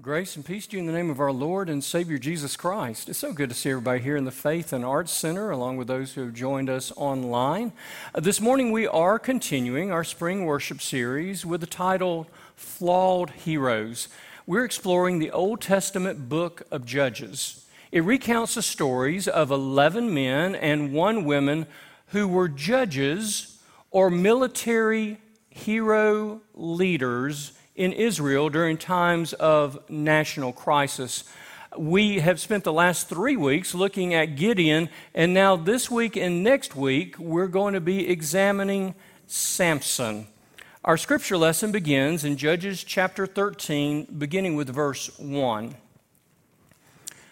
Grace and peace to you in the name of our Lord and Savior Jesus Christ. It's so good to see everybody here in the Faith and Arts Center, along with those who have joined us online. This morning we are continuing our spring worship series with the title, Flawed Heroes. We're exploring the Old Testament book of Judges. It recounts the stories of 11 men and 1 woman who were judges or military hero leaders in Israel during times of national crisis. We have spent the last 3 weeks looking at Gideon, and now this week and next week, we're going to be examining Samson. Our scripture lesson begins in Judges chapter 13, beginning with verse 1.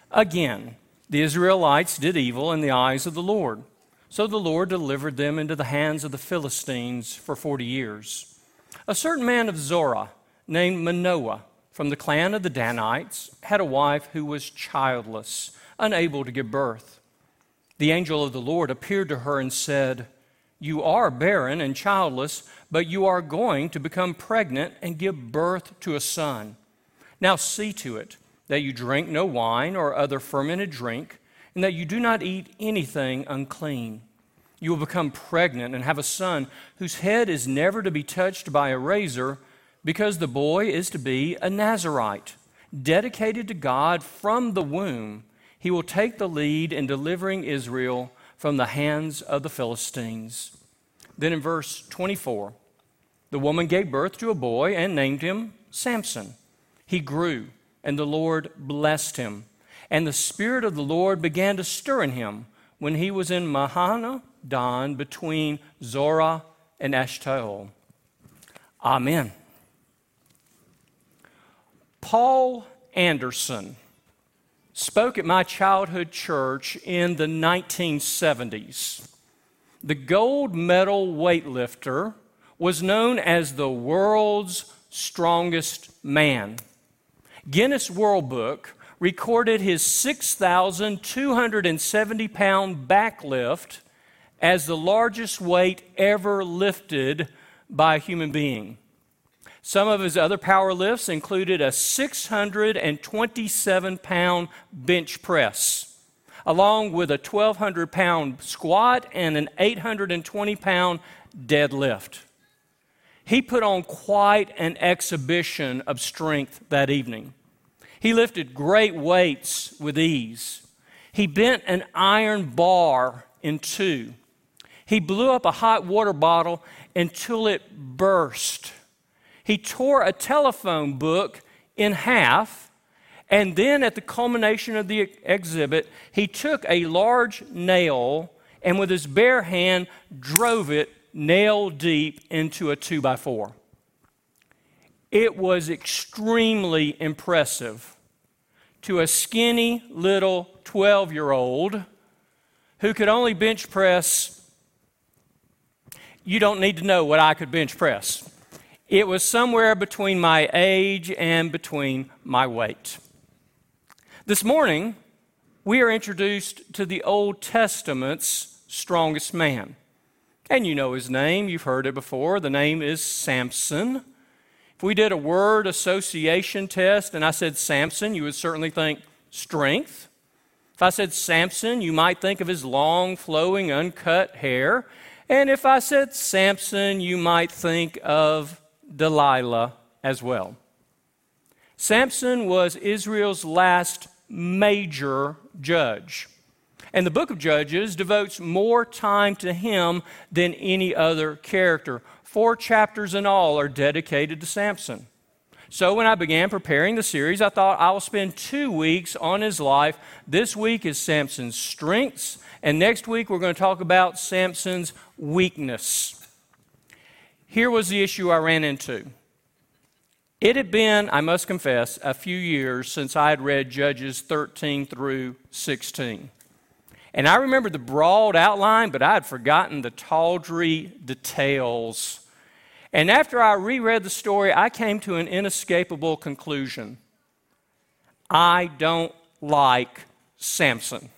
Again, the Israelites did evil in the eyes of the Lord, so the Lord delivered them into the hands of the Philistines for 40 years. A certain man of Zorah, named Manoah, from the clan of the Danites, had a wife who was childless, unable to give birth. The angel of the Lord appeared to her and said, "You are barren and childless, but you are going to become pregnant and give birth to a son. Now see to it that you drink no wine or other fermented drink, and that you do not eat anything unclean. You will become pregnant and have a son whose head is never to be touched by a razor, because the boy is to be a Nazarite, dedicated to God from the womb. He will take the lead in delivering Israel from the hands of the Philistines." Then in verse 24, the woman gave birth to a boy and named him Samson. He grew, and the Lord blessed him. And the Spirit of the Lord began to stir in him when he was in Mahaneh Don between Zorah and Eshtaol. Amen. Paul Anderson spoke at my childhood church in the 1970s. The gold medal weightlifter was known as the world's strongest man. Guinness World Book recorded his 6,270-pound backlift as the largest weight ever lifted by a human being. Some of his other power lifts included a 627-pound bench press, along with a 1,200-pound squat and an 820-pound deadlift. He put on quite an exhibition of strength that evening. He lifted great weights with ease. He bent an iron bar in two. He blew up a hot water bottle until it burst. He tore a telephone book in half, and then at the culmination of the exhibit, he took a large nail and with his bare hand drove it nail deep into a 2x4. It was extremely impressive to a skinny little 12-year-old who could only bench press. You don't need to know what I could bench press. It was somewhere between my age and between my weight. This morning, we are introduced to the Old Testament's strongest man. And you know his name. You've heard it before. The name is Samson. If we did a word association test and I said Samson, you would certainly think strength. If I said Samson, you might think of his long, flowing, uncut hair. And if I said Samson, you might think of Delilah as well. Samson was Israel's last major judge, and the book of Judges devotes more time to him than any other character. 4 chapters in all are dedicated to Samson. So when I began preparing the series, I thought I'll spend 2 weeks on his life. This week is Samson's strengths, and next week we're going to talk about Samson's weakness. Here was the issue I ran into. It had been, I must confess, a few years since I had read Judges 13 through 16. And I remembered the broad outline, but I had forgotten the tawdry details. And after I reread the story, I came to an inescapable conclusion. I don't like Samson.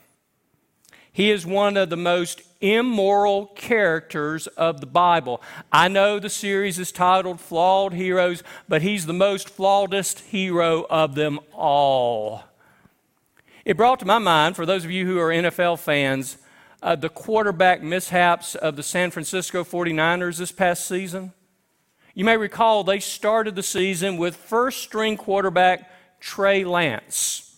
He is one of the most immoral characters of the Bible. I know the series is titled Flawed Heroes, but he's the most flawedest hero of them all. It brought to my mind, for those of you who are NFL fans, the quarterback mishaps of the San Francisco 49ers this past season. You may recall they started the season with first-string quarterback Trey Lance,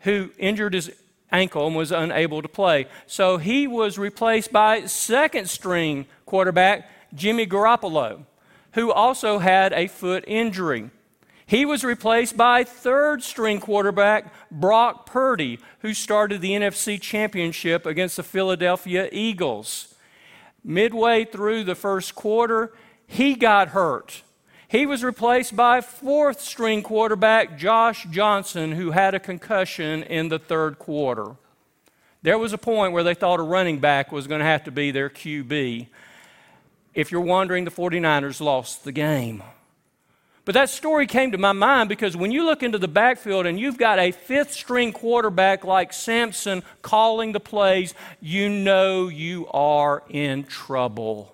who injured his ankle and was unable to play. So he was replaced by second-string quarterback Jimmy Garoppolo, who also had a foot injury. He was replaced by third-string quarterback Brock Purdy, who started the NFC Championship against the Philadelphia Eagles. Midway through the first quarter, he got hurt. He was replaced by fourth-string quarterback Josh Johnson, who had a concussion in the third quarter. There was a point where they thought a running back was going to have to be their QB. If you're wondering, the 49ers lost the game. But that story came to my mind because when you look into the backfield and you've got a fifth-string quarterback like Samson calling the plays, you know you are in trouble.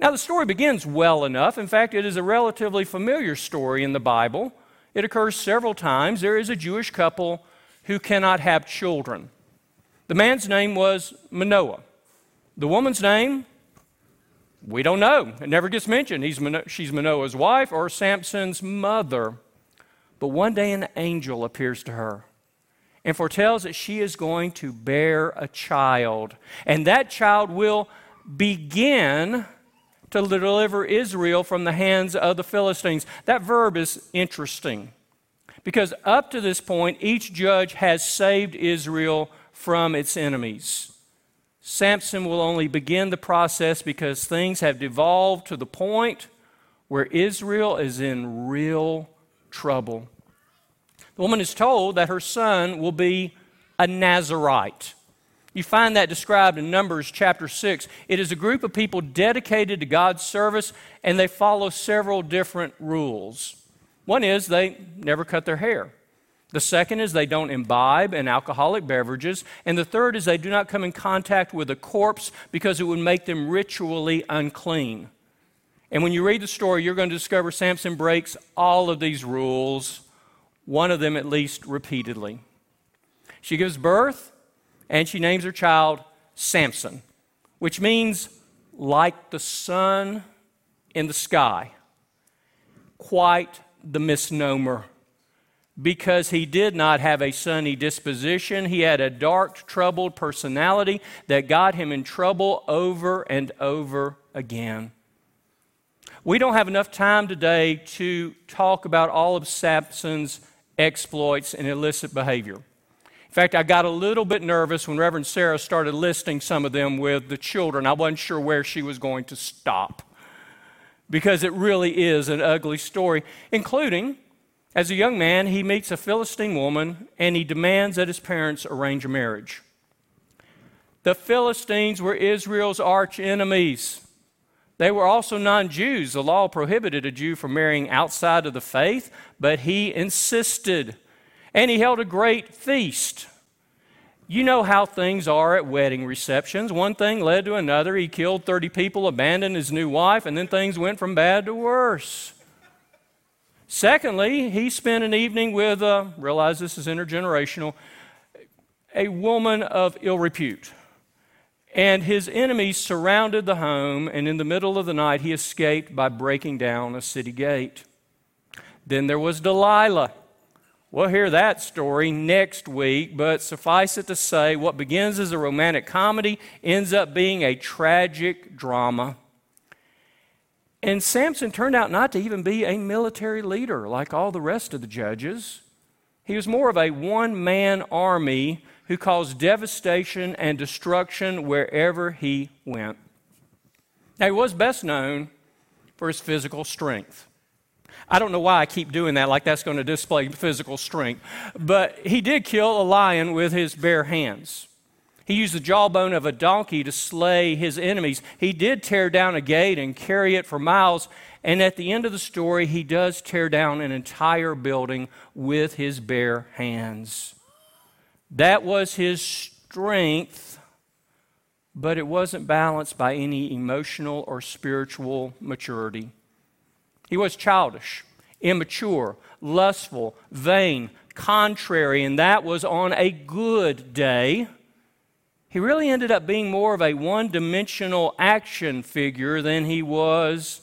Now, the story begins well enough. In fact, it is a relatively familiar story in the Bible. It occurs several times. There is a Jewish couple who cannot have children. The man's name was Manoah. The woman's name, we don't know. It never gets mentioned. She's Manoah's wife or Samson's mother. But one day an angel appears to her and foretells that she is going to bear a child. And that child will begin to deliver Israel from the hands of the Philistines. That verb is interesting because up to this point, each judge has saved Israel from its enemies. Samson will only begin the process because things have devolved to the point where Israel is in real trouble. The woman is told that her son will be a Nazarite. You find that described in Numbers chapter 6. It is a group of people dedicated to God's service, and they follow several different rules. One is they never cut their hair. The second is they don't imbibe in alcoholic beverages. And the third is they do not come in contact with a corpse because it would make them ritually unclean. And when you read the story, you're going to discover Samson breaks all of these rules, one of them at least repeatedly. She gives birth, and she names her child Samson, which means like the sun in the sky. Quite the misnomer, because he did not have a sunny disposition. He had a dark, troubled personality that got him in trouble over and over again. We don't have enough time today to talk about all of Samson's exploits and illicit behavior. In fact, I got a little bit nervous when Reverend Sarah started listing some of them with the children. I wasn't sure where she was going to stop because it really is an ugly story, including as a young man, he meets a Philistine woman and he demands that his parents arrange a marriage. The Philistines were Israel's arch enemies. They were also non-Jews. The law prohibited a Jew from marrying outside of the faith, but he insisted. And he held a great feast. You know how things are at wedding receptions. One thing led to another. He killed 30 people, abandoned his new wife, and then things went from bad to worse. Secondly, he spent an evening with, realize this is intergenerational, a woman of ill repute. And his enemies surrounded the home, and in the middle of the night, he escaped by breaking down a city gate. Then there was Delilah. We'll hear that story next week, but suffice it to say, what begins as a romantic comedy ends up being a tragic drama. And Samson turned out not to even be a military leader like all the rest of the judges. He was more of a one-man army who caused devastation and destruction wherever he went. Now, he was best known for his physical strength. I don't know why I keep doing that, like that's going to display physical strength. But he did kill a lion with his bare hands. He used the jawbone of a donkey to slay his enemies. He did tear down a gate and carry it for miles. And at the end of the story, he does tear down an entire building with his bare hands. That was his strength, but it wasn't balanced by any emotional or spiritual maturity. He was childish, immature, lustful, vain, contrary, and that was on a good day. He really ended up being more of a one-dimensional action figure than he was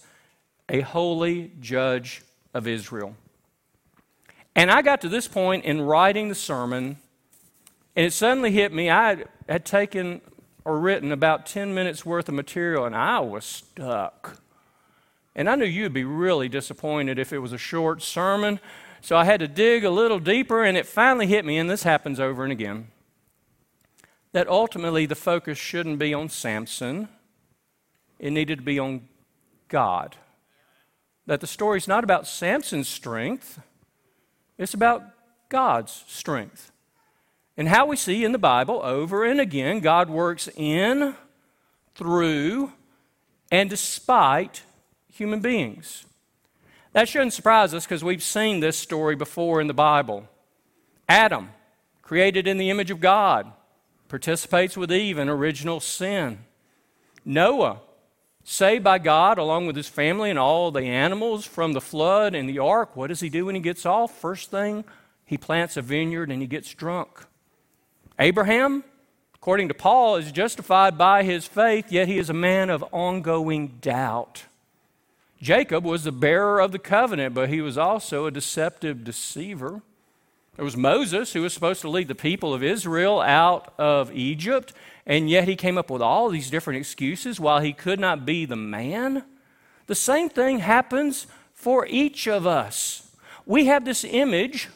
a holy judge of Israel. And I got to this point in writing the sermon, and it suddenly hit me. I had taken or written about 10 minutes worth of material, and I was stuck. And I knew you'd be really disappointed if it was a short sermon, so I had to dig a little deeper, and it finally hit me, and this happens over and again, that ultimately the focus shouldn't be on Samson. It needed to be on God. That the story's not about Samson's strength, it's about God's strength. And how we see in the Bible over and again, God works in, through, and despite human beings. That shouldn't surprise us because we've seen this story before in the Bible. Adam, created in the image of God, participates with Eve in original sin. Noah, saved by God along with his family and all the animals from the flood and the ark. What does he do when he gets off? First thing, he plants a vineyard and he gets drunk. Abraham, according to Paul, is justified by his faith, yet he is a man of ongoing doubt. Jacob was the bearer of the covenant, but he was also a deceptive deceiver. There was Moses, who was supposed to lead the people of Israel out of Egypt, and yet he came up with all these different excuses why he could not be the man. The same thing happens for each of us. We have this image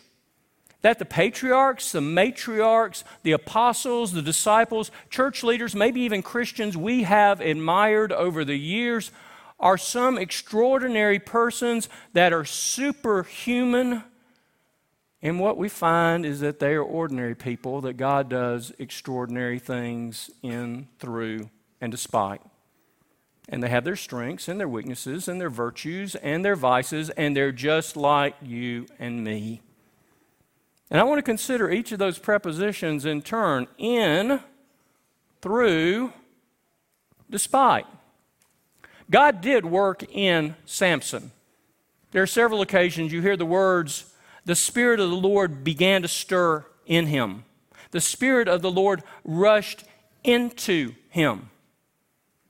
that the patriarchs, the matriarchs, the apostles, the disciples, church leaders, maybe even Christians we have admired over the years are some extraordinary persons that are superhuman. And what we find is that they are ordinary people that God does extraordinary things in, through, and despite. And they have their strengths and their weaknesses and their virtues and their vices, and they're just like you and me. And I want to consider each of those prepositions in turn: in, through, despite. God did work in Samson. There are several occasions you hear the words, "The Spirit of the Lord began to stir in him. The Spirit of the Lord rushed into him."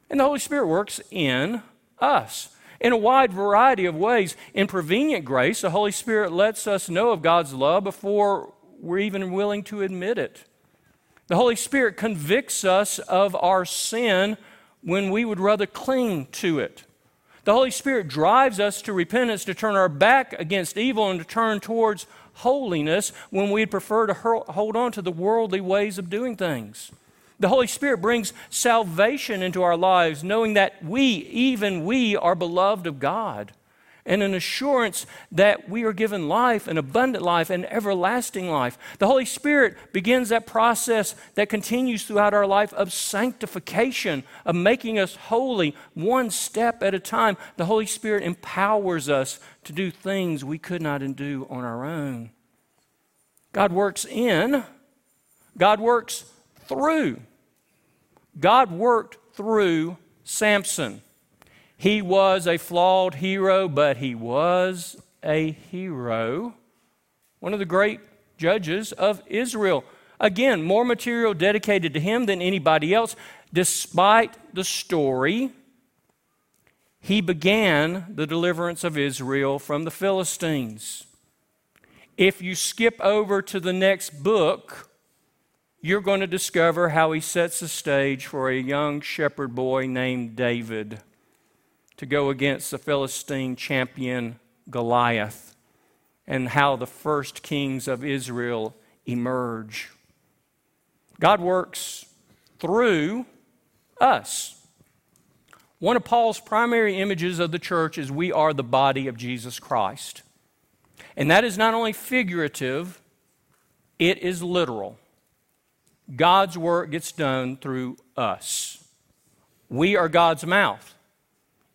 And the Holy Spirit works in us in a wide variety of ways. In prevenient grace, the Holy Spirit lets us know of God's love before we're even willing to admit it. The Holy Spirit convicts us of our sin when we would rather cling to it. The Holy Spirit drives us to repentance, to turn our back against evil and to turn towards holiness when we'd prefer to hold on to the worldly ways of doing things. The Holy Spirit brings salvation into our lives, knowing that we, even we, are beloved of God, and an assurance that we are given life, an abundant life, an everlasting life. The Holy Spirit begins that process that continues throughout our life of sanctification, of making us holy one step at a time. The Holy Spirit empowers us to do things we could not do on our own. God works in, God works through. God worked through Samson. He was a flawed hero, but he was a hero. One of the great judges of Israel. Again, more material dedicated to him than anybody else. Despite the story, he began the deliverance of Israel from the Philistines. If you skip over to the next book, you're going to discover how he sets the stage for a young shepherd boy named David to go against the Philistine champion Goliath, and how the first kings of Israel emerge. God works through us. One of Paul's primary images of the church is we are the body of Jesus Christ. And that is not only figurative, it is literal. God's work gets done through us. We are God's mouth.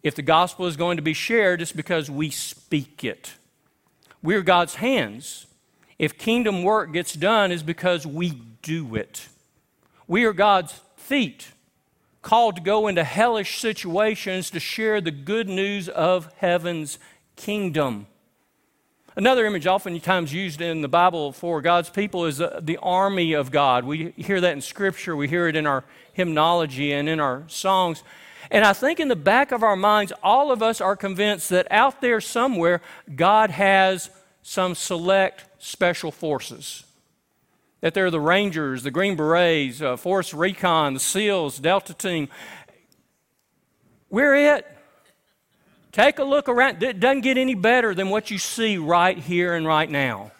If the gospel is going to be shared, it's because we speak it. We're God's hands. If kingdom work gets done, it's because we do it. We are God's feet, called to go into hellish situations to share the good news of heaven's kingdom. Another image oftentimes used in the Bible for God's people is the army of God. We hear that in Scripture. We hear it in our hymnology and in our songs. And I think in the back of our minds, all of us are convinced that out there somewhere, God has some select special forces. That they're the Rangers, the Green Berets, Forest Recon, the SEALs, Delta Team. We're it. Take a look around. It doesn't get any better than what you see right here and right now.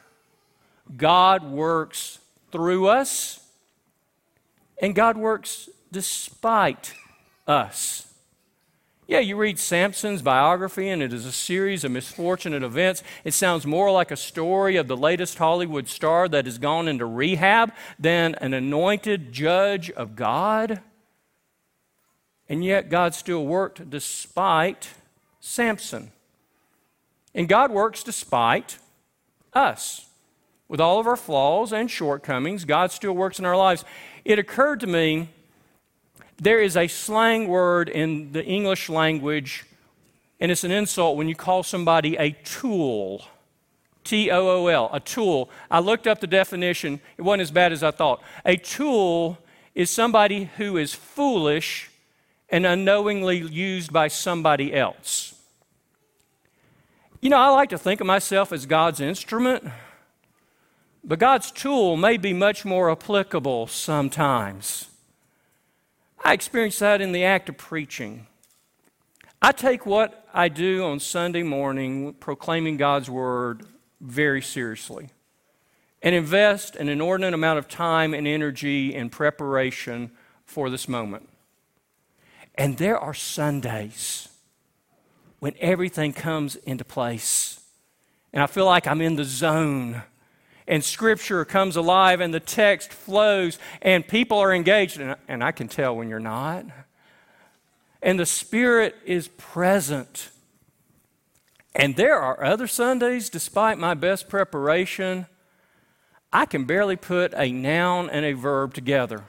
God works through us, and God works despite us. Yeah, you read Samson's biography, and it is a series of misfortunate events. It sounds more like a story of the latest Hollywood star that has gone into rehab than an anointed judge of God. And yet God still worked despite Samson. And God works despite us. With all of our flaws and shortcomings, God still works in our lives. It occurred to me, there is a slang word in the English language, and it's an insult when you call somebody a tool. T-O-O-L, a tool. I looked up the definition. It wasn't as bad as I thought. A tool is somebody who is foolish and unknowingly used by somebody else. You know, I like to think of myself as God's instrument, but God's tool may be much more applicable sometimes. I experienced that in the act of preaching. I take what I do on Sunday morning, proclaiming God's word, very seriously and invest an inordinate amount of time and energy in preparation for this moment. And there are Sundays when everything comes into place, and I feel like I'm in the zone, and Scripture comes alive, and the text flows, and people are engaged, and I can tell when you're not. And the Spirit is present. And there are other Sundays, despite my best preparation, I can barely put a noun and a verb together.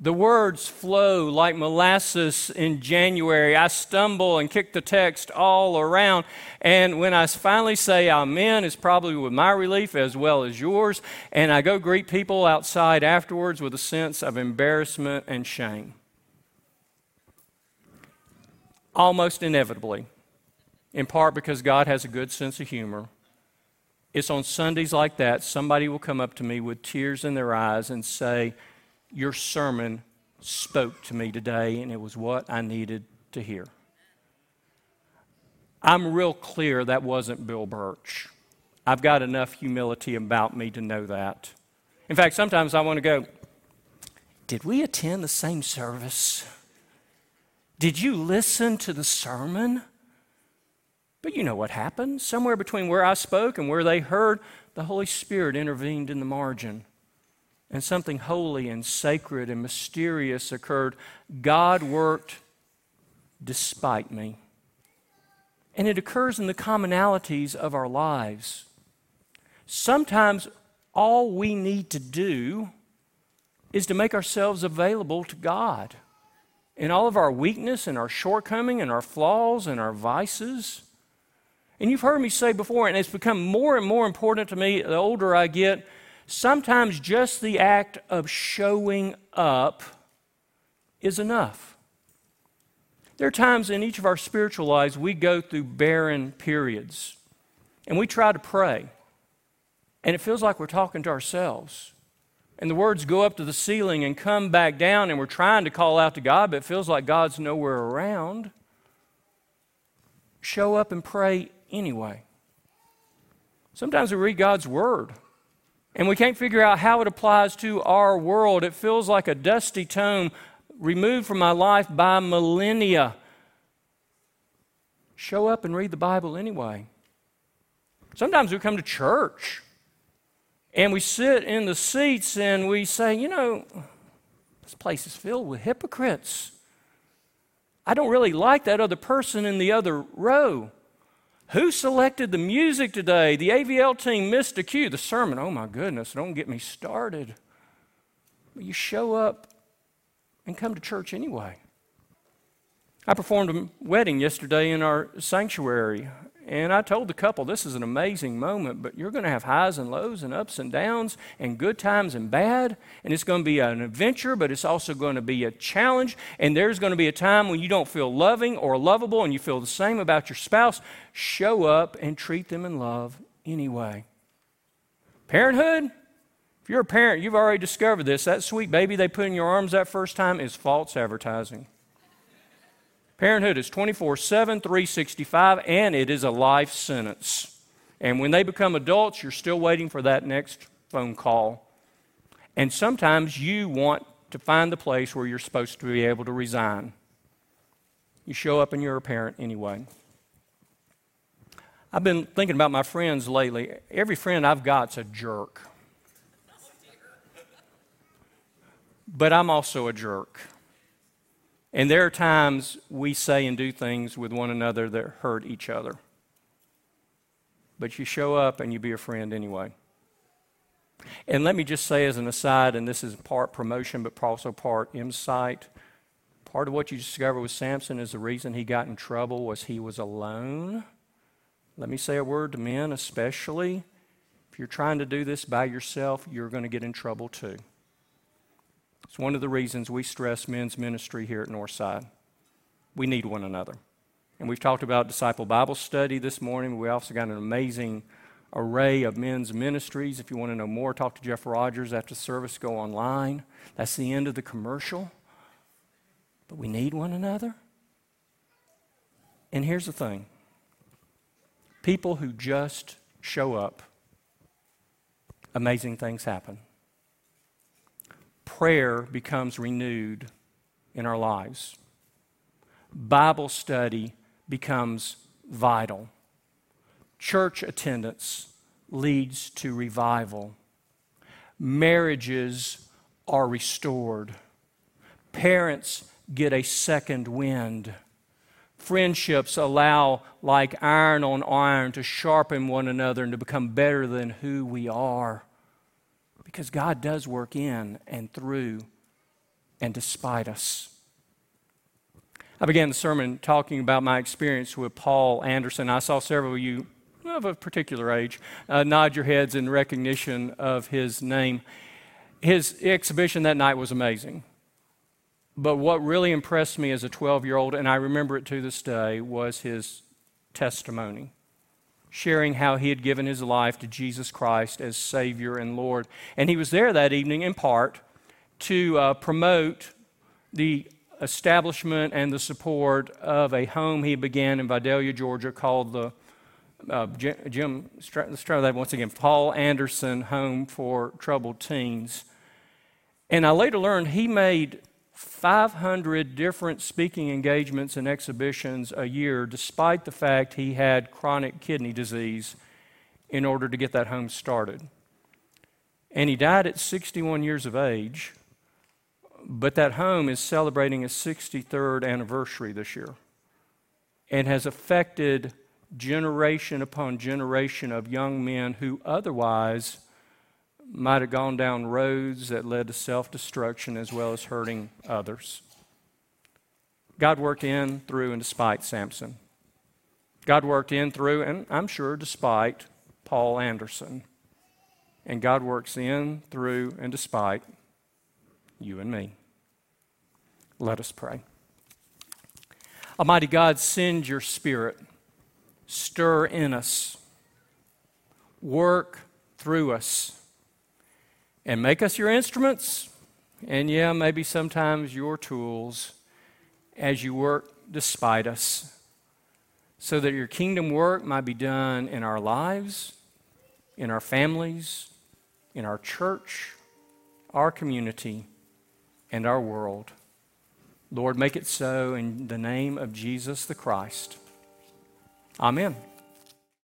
The words flow like molasses in January. I stumble and kick the text all around. And when I finally say amen, it's probably with my relief as well as yours. And I go greet people outside afterwards with a sense of embarrassment and shame. Almost inevitably, in part because God has a good sense of humor, it's on Sundays like that somebody will come up to me with tears in their eyes and say, "Your sermon spoke to me today, and it was what I needed to hear." I'm real clear that wasn't Bill Birch. I've got enough humility about me to know that. In fact, sometimes I want to go, "Did we attend the same service? Did you listen to the sermon?" But you know what happened. Somewhere between where I spoke and where they heard, the Holy Spirit intervened in the margin. And something holy and sacred and mysterious occurred. God worked despite me. And it occurs in the commonalities of our lives. Sometimes all we need to do is to make ourselves available to God. In all of our weakness and our shortcoming and our flaws and our vices. And you've heard me say before, and it's become more and more important to me the older I get, sometimes just the act of showing up is enough. There are times in each of our spiritual lives we go through barren periods, and we try to pray, and it feels like we're talking to ourselves. And the words go up to the ceiling and come back down, and we're trying to call out to God, but it feels like God's nowhere around. Show up and pray anyway. Sometimes we read God's word, and we can't figure out how it applies to our world. It feels like a dusty tome removed from my life by millennia. Show up and read the Bible anyway. Sometimes we come to church and we sit in the seats and we say, you know, this place is filled with hypocrites. I don't really like that other person in the other row. Who selected the music today? The AVL team missed a cue. The sermon, oh my goodness, don't get me started. but you show up and come to church anyway. I performed a wedding yesterday in our sanctuary, and I told the couple, this is an amazing moment, but you're going to have highs and lows and ups and downs and good times and bad, and it's going to be an adventure, but it's also going to be a challenge, and there's going to be a time when you don't feel loving or lovable and you feel the same about your spouse. Show up and treat them in love anyway. Parenthood, if you're a parent, you've already discovered this. That sweet baby they put in your arms that first time is false advertising. Parenthood is 24/7, 365, and it is a life sentence. And when they become adults, you're still waiting for that next phone call. And sometimes you want to find the place where you're supposed to be able to resign. You show up and you're a parent anyway. I've been thinking about my friends lately. Every friend I've got's a jerk. But I'm also a jerk. And there are times we say and do things with one another that hurt each other. But you show up and you be a friend anyway. And let me just say as an aside, and this is part promotion but also part insight, part of what you discover with Samson is the reason he got in trouble was he was alone. Let me say a word to men especially. If you're trying to do this by yourself, you're going to get in trouble too. It's one of the reasons we stress men's ministry here at Northside. We need one another. And we've talked about Disciple Bible Study this morning. We also got an amazing array of men's ministries. If you want to know more, talk to Jeff Rogers after service, go online. That's the end of the commercial. But we need one another. And here's the thing. People who just show up, amazing things happen. Prayer becomes renewed in our lives. Bible study becomes vital. Church attendance leads to revival. Marriages are restored. Parents get a second wind. Friendships allow, like iron on iron, to sharpen one another and to become better than who we are. Because God does work in and through and despite us. I began the sermon talking about my experience with Paul Anderson. I saw several of you of a particular age nod your heads in recognition of his name. His exhibition that night was amazing. But what really impressed me as a 12-year-old, and I remember it to this day, was his testimony. Sharing how he had given his life to Jesus Christ as Savior and Lord. And he was there that evening in part to promote the establishment and the support of a home he began in Vidalia, Georgia called the Paul Anderson Home for Troubled Teens. And I later learned he made 500 different speaking engagements and exhibitions a year, despite the fact he had chronic kidney disease, in order to get that home started. And he died at 61 years of age, but that home is celebrating its 63rd anniversary this year and has affected generation upon generation of young men who otherwise might have gone down roads that led to self-destruction as well as hurting others. God worked in, through, and despite Samson. God worked in, through, and I'm sure despite Paul Anderson. And God works in, through, and despite you and me. Let us pray. Almighty God, send your Spirit. Stir in us. Work through us. And make us your instruments, and yeah, maybe sometimes your tools as you work despite us, so that your kingdom work might be done in our lives, in our families, in our church, our community, and our world. Lord, make it so in the name of Jesus the Christ. Amen.